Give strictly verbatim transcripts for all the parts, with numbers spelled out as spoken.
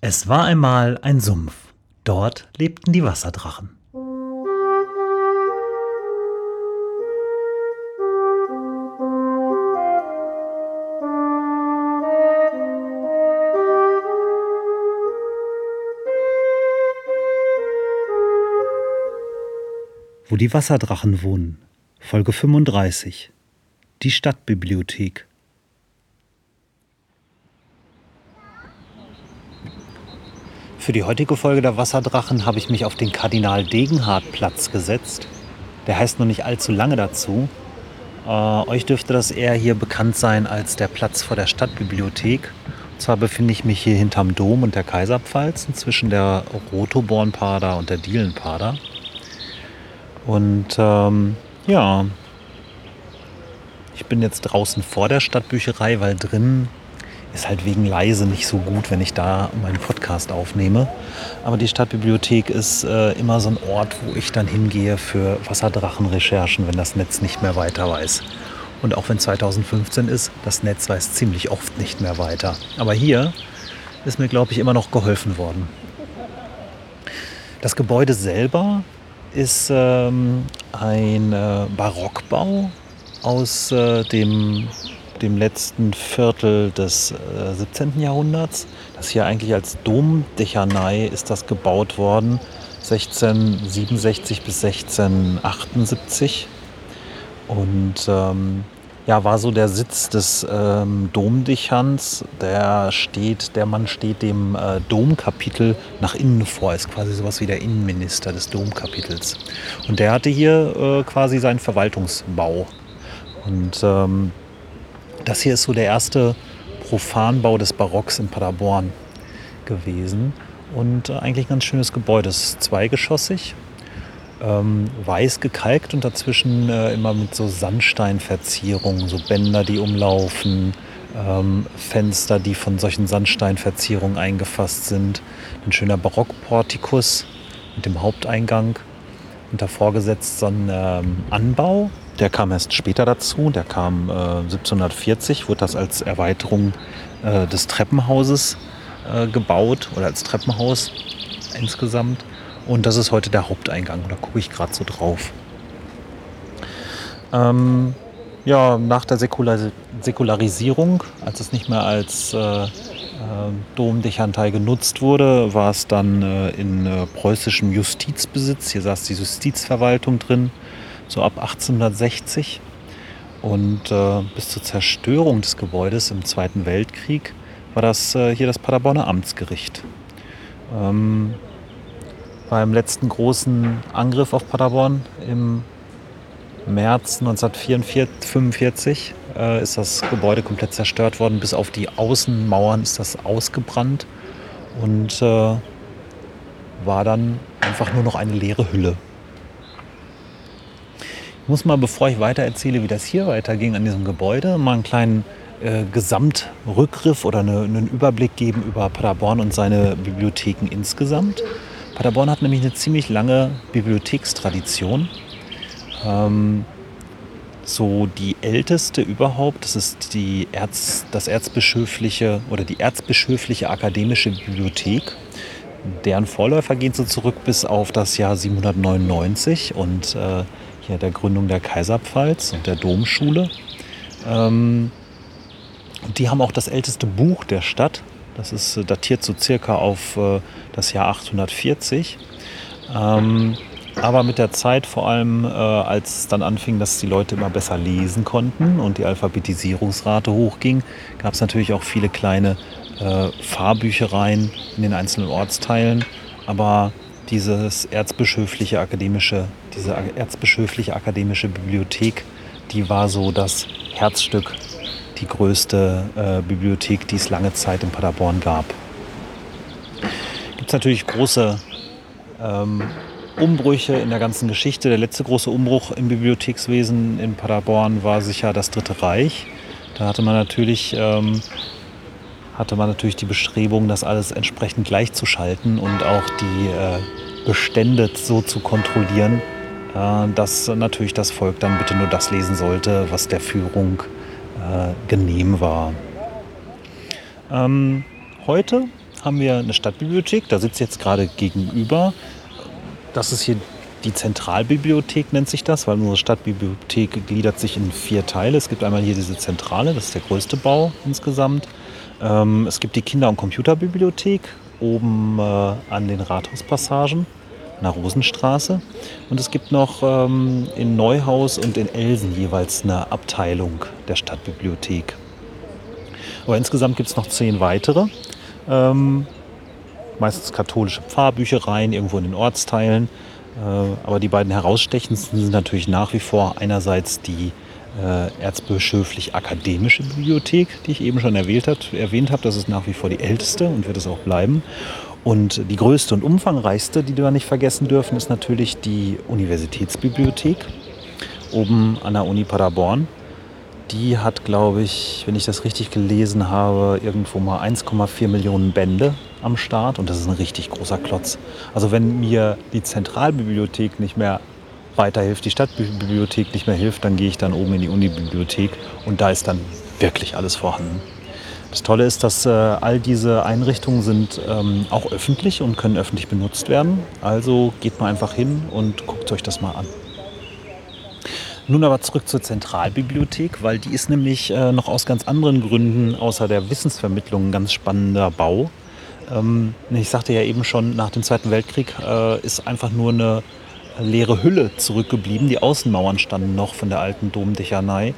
Es war einmal ein Sumpf. Dort lebten die Wasserdrachen. Wo die Wasserdrachen wohnen, Folge fünfunddreißig, die Stadtbibliothek. Für die heutige Folge der Wasserdrachen habe ich mich auf den Kardinal-Degenhard-Platz gesetzt. Der heißt noch nicht allzu lange dazu. Äh, euch dürfte das eher hier bekannt sein als der Platz vor der Stadtbibliothek. Und zwar befinde ich mich hier hinterm Dom und der Kaiserpfalz, zwischen der Rotobornpader und der Dielenpader. Und ähm, ja, ich bin jetzt draußen vor der Stadtbücherei, weil drinnen ist halt wegen leise nicht so gut, wenn ich da meinen Podcast aufnehme. Aber die Stadtbibliothek ist äh, immer so ein Ort, wo ich dann hingehe für Wasserdrachenrecherchen, wenn das Netz nicht mehr weiter weiß. Und auch wenn zweitausendfünfzehn ist, das Netz weiß ziemlich oft nicht mehr weiter. Aber hier ist mir, glaube ich, immer noch geholfen worden. Das Gebäude selber ist ähm, ein äh, Barockbau aus äh, dem... dem letzten Viertel des äh, siebzehnten Jahrhunderts. Das hier eigentlich als Domdechernei ist das gebaut worden, sechzehnhundertsiebenundsechzig bis sechzehnhundertachtundsiebzig. Und ähm, ja, war so der Sitz des ähm, Domdechants. Der steht, der Mann steht dem äh, Domkapitel nach innen vor, ist quasi sowas wie der Innenminister des Domkapitels. Und der hatte hier äh, quasi seinen Verwaltungsbau. Und ähm, Das hier ist so der erste Profanbau des Barocks in Paderborn gewesen und eigentlich ein ganz schönes Gebäude. Es ist zweigeschossig, ähm, weiß gekalkt und dazwischen äh, immer mit so Sandsteinverzierungen, so Bänder, die umlaufen, ähm, Fenster, die von solchen Sandsteinverzierungen eingefasst sind. Ein schöner Barockportikus mit dem Haupteingang und davor gesetzt so ein ähm, Anbau. Der kam erst später dazu, der kam äh, siebzehnhundertvierzig, wurde das als Erweiterung äh, des Treppenhauses äh, gebaut oder als Treppenhaus insgesamt. Und das ist heute der Haupteingang, da gucke ich gerade so drauf. Ähm, ja, nach der Säkular- Säkularisierung, als es nicht mehr als äh, äh, Domdechantei genutzt wurde, war es dann äh, in äh, preußischem Justizbesitz. Hier saß die Justizverwaltung drin. So ab achtzehnhundertsechzig und äh, bis zur Zerstörung des Gebäudes im Zweiten Weltkrieg war das äh, hier das Paderborner Amtsgericht. Ähm, beim letzten großen Angriff auf Paderborn im März neunzehnhundertfünfundvierzig äh, ist das Gebäude komplett zerstört worden. Bis auf die Außenmauern ist das ausgebrannt und äh, war dann einfach nur noch eine leere Hülle. Ich muss mal, bevor ich weiter erzähle, wie das hier weiterging an diesem Gebäude, mal einen kleinen äh, Gesamtrückgriff oder eine, einen Überblick geben über Paderborn und seine Bibliotheken insgesamt. Paderborn hat nämlich eine ziemlich lange Bibliothekstradition. Ähm, so die älteste überhaupt, das ist die Erz, das erzbischöfliche oder die erzbischöfliche akademische Bibliothek. Deren Vorläufer gehen so zurück bis auf das Jahr siebenhundertneunundneunzig und äh, Ja, der Gründung der Kaiserpfalz und der Domschule. Ähm, die haben auch das älteste Buch der Stadt. Das ist äh, datiert so circa auf äh, das Jahr achtzehnhundertvierzig. Ähm, aber mit der Zeit, vor allem äh, als es dann anfing, dass die Leute immer besser lesen konnten und die Alphabetisierungsrate hochging, gab es natürlich auch viele kleine äh, Pfarrbüchereien in den einzelnen Ortsteilen. Aber dieses erzbischöfliche akademische, diese erzbischöfliche akademische Bibliothek, die war so das Herzstück, die größte äh, Bibliothek, die es lange Zeit in Paderborn gab. Gibt es natürlich große ähm, Umbrüche in der ganzen Geschichte. Der letzte große Umbruch im Bibliothekswesen in Paderborn war sicher das Dritte Reich. Da hatte man natürlich... Ähm, hatte man natürlich die Bestrebung, das alles entsprechend gleichzuschalten und auch die äh, Bestände so zu kontrollieren, äh, dass natürlich das Volk dann bitte nur das lesen sollte, was der Führung äh, genehm war. Ähm, heute haben wir eine Stadtbibliothek, da sitzt jetzt gerade gegenüber. Das ist hier die Zentralbibliothek, nennt sich das, weil unsere Stadtbibliothek gliedert sich in vier Teile. Es gibt einmal hier diese Zentrale, das ist der größte Bau insgesamt. Ähm, es gibt die Kinder- und Computerbibliothek oben äh, an den Rathauspassagen, an der Rosenstraße. Und es gibt noch ähm, in Neuhaus und in Elsen jeweils eine Abteilung der Stadtbibliothek. Aber insgesamt gibt es noch zehn weitere. Ähm, meistens katholische Pfarrbüchereien irgendwo in den Ortsteilen. Äh, aber die beiden herausstechendsten sind natürlich nach wie vor einerseits die äh, erzbischöflich-akademische Bibliothek, die ich eben schon erwähnt habe. Das ist nach wie vor die älteste und wird es auch bleiben. Und die größte und umfangreichste, die wir nicht vergessen dürfen, ist natürlich die Universitätsbibliothek oben an der Uni Paderborn. Die hat, glaube ich, wenn ich das richtig gelesen habe, irgendwo mal eins Komma vier Millionen Bände am Start. Und das ist ein richtig großer Klotz. Also wenn mir die Zentralbibliothek nicht mehr weiterhilft, die Stadtbibliothek nicht mehr hilft, dann gehe ich dann oben in die Unibibliothek und da ist dann wirklich alles vorhanden. Das Tolle ist, dass äh, all diese Einrichtungen sind ähm, auch öffentlich und können öffentlich benutzt werden. Also geht mal einfach hin und guckt euch das mal an. Nun aber zurück zur Zentralbibliothek, weil die ist nämlich äh, noch aus ganz anderen Gründen, außer der Wissensvermittlung, ein ganz spannender Bau. Ähm, ich sagte ja eben schon, nach dem Zweiten Weltkrieg äh, ist einfach nur eine leere Hülle zurückgeblieben. Die Außenmauern standen noch von der alten Domdechernei.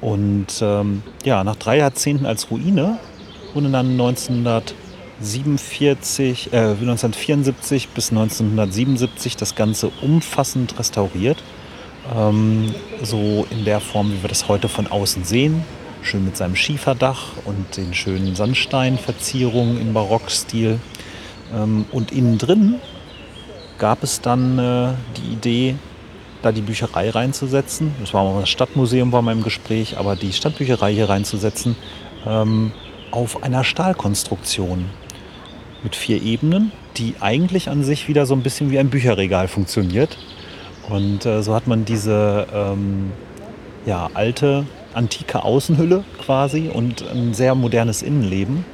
Und ähm, ja, nach drei Jahrzehnten als Ruine wurde dann neunzehnhundertsiebenundvierzig, äh, neunzehnhundertvierundsiebzig bis neunzehnhundertsiebenundsiebzig das Ganze umfassend restauriert. Ähm, so in der Form, wie wir das heute von außen sehen, schön mit seinem Schieferdach und den schönen Sandsteinverzierungen im Barockstil. Ähm, und innen drin gab es dann äh, die Idee, da die Bücherei reinzusetzen. Das war mal das Stadtmuseum, war mal im Gespräch, aber die Stadtbücherei hier reinzusetzen ähm, auf einer Stahlkonstruktion mit vier Ebenen, die eigentlich an sich wieder so ein bisschen wie ein Bücherregal funktioniert. Und äh, so hat man diese ähm, ja, alte, antike Außenhülle quasi und ein sehr modernes Innenleben.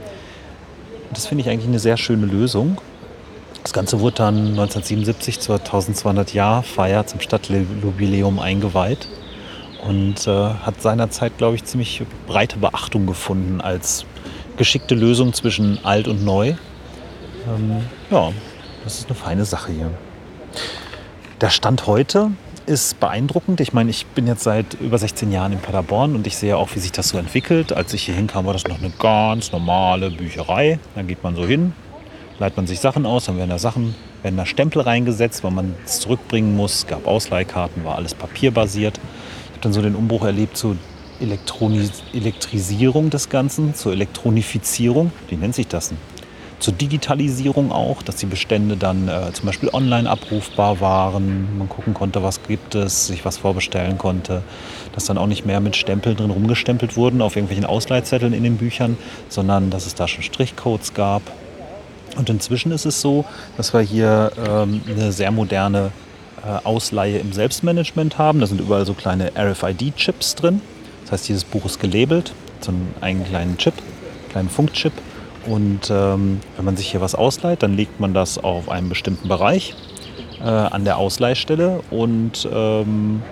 Das finde ich eigentlich eine sehr schöne Lösung. Das Ganze wurde dann neunzehnhundertsiebenundsiebzig zur zwölfhundert-Jahr-Feier zum Stadtjubiläum eingeweiht und äh, hat seinerzeit, glaube ich, ziemlich breite Beachtung gefunden als geschickte Lösung zwischen alt und neu. Ähm, ja, das ist eine feine Sache hier. Der Stand heute ist beeindruckend. Ich meine, ich bin jetzt seit über sechzehn Jahren in Paderborn und ich sehe auch, wie sich das so entwickelt. Als ich hier hinkam, war das noch eine ganz normale Bücherei. Dann geht man so hin, leiht man sich Sachen aus, dann werden da Sachen, werden da Stempel reingesetzt, weil man es zurückbringen muss. Es gab Ausleihkarten, war alles papierbasiert. Ich habe dann so den Umbruch erlebt zur Elektronis- Elektrisierung des Ganzen, zur Elektronifizierung. Wie nennt sich das denn? Zur Digitalisierung auch, dass die Bestände dann äh, zum Beispiel online abrufbar waren, man gucken konnte, was gibt es, sich was vorbestellen konnte, dass dann auch nicht mehr mit Stempeln drin rumgestempelt wurden auf irgendwelchen Ausleihzetteln in den Büchern, sondern dass es da schon Strichcodes gab. Und inzwischen ist es so, dass wir hier ähm, eine sehr moderne äh, Ausleihe im Selbstmanagement haben. Da sind überall so kleine R F I D-Chips drin, das heißt, jedes Buch ist gelabelt, so einen eigenen kleinen Chip, kleinen Funkchip. Und ähm, wenn man sich hier was ausleiht, dann legt man das auf einen bestimmten Bereich äh, an der Ausleihstelle und ähm,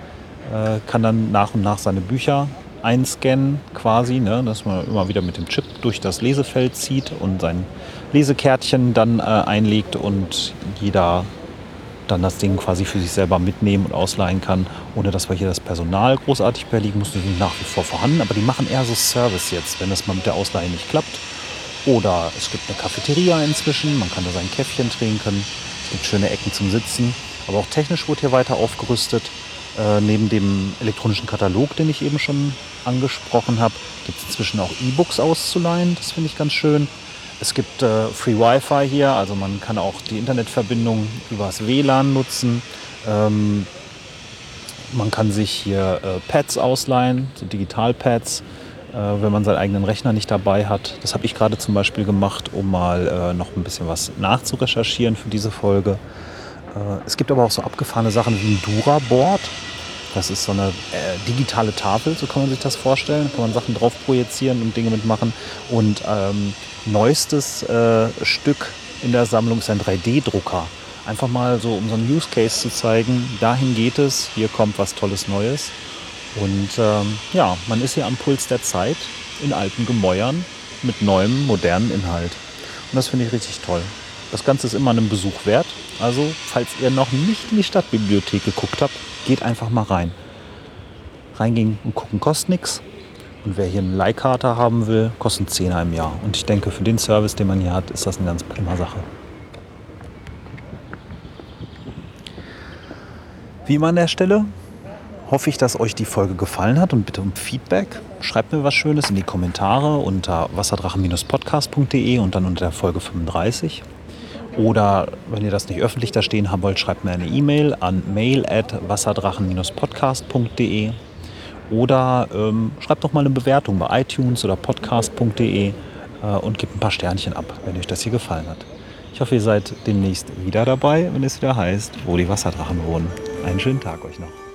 äh, kann dann nach und nach seine Bücher einscannen quasi, ne, dass man immer wieder mit dem Chip durch das Lesefeld zieht und sein Lesekärtchen dann äh, einlegt und jeder dann das Ding quasi für sich selber mitnehmen und ausleihen kann, ohne dass wir hier das Personal großartig belegen müssen. Die sind nach wie vor vorhanden, aber die machen eher so Service jetzt, wenn das mal mit der Ausleihe nicht klappt. Oder es gibt eine Cafeteria inzwischen, man kann da sein Käffchen trinken, es gibt schöne Ecken zum Sitzen. Aber auch technisch wurde hier weiter aufgerüstet. Äh, neben dem elektronischen Katalog, den ich eben schon angesprochen habe, gibt es inzwischen auch E-Books auszuleihen, das finde ich ganz schön. Es gibt äh, Free Wi-Fi hier, also man kann auch die Internetverbindung übers W L A N nutzen. Ähm, man kann sich hier äh, Pads ausleihen, so Digital-Pads, wenn man seinen eigenen Rechner nicht dabei hat. Das habe ich gerade zum Beispiel gemacht, um mal äh, noch ein bisschen was nachzurecherchieren für diese Folge. Äh, es gibt aber auch so abgefahrene Sachen wie ein Dura-Board. Das ist so eine äh, digitale Tafel, so kann man sich das vorstellen. Da kann man Sachen drauf projizieren und Dinge mitmachen. Und ähm, neuestes äh, Stück in der Sammlung ist ein drei D Drucker. Einfach mal so, um so einen Use Case zu zeigen, dahin geht es, hier kommt was Tolles Neues. Und ähm, ja, man ist hier am Puls der Zeit, in alten Gemäuern, mit neuem, modernen Inhalt. Und das finde ich richtig toll. Das Ganze ist immer einen Besuch wert. Also, falls ihr noch nicht in die Stadtbibliothek geguckt habt, geht einfach mal rein. Reingehen und gucken kostet nichts. Und wer hier eine Leihkarte haben will, kostet einen Zehner im Jahr. Und ich denke, für den Service, den man hier hat, ist das eine ganz prima Sache. Wie immer an der Stelle hoffe ich, dass euch die Folge gefallen hat und bitte um Feedback. Schreibt mir was Schönes in die Kommentare unter wasserdrachen Bindestrich podcast Punkt de und dann unter der Folge fünfunddreißig. Oder wenn ihr das nicht öffentlich da stehen haben wollt, schreibt mir eine E-Mail an mail at wasserdrachen Bindestrich podcast Punkt de. Oder ähm, schreibt doch mal eine Bewertung bei iTunes oder podcast Punkt de äh, und gebt ein paar Sternchen ab, wenn euch das hier gefallen hat. Ich hoffe, ihr seid demnächst wieder dabei, wenn es wieder heißt, wo die Wasserdrachen wohnen. Einen schönen Tag euch noch.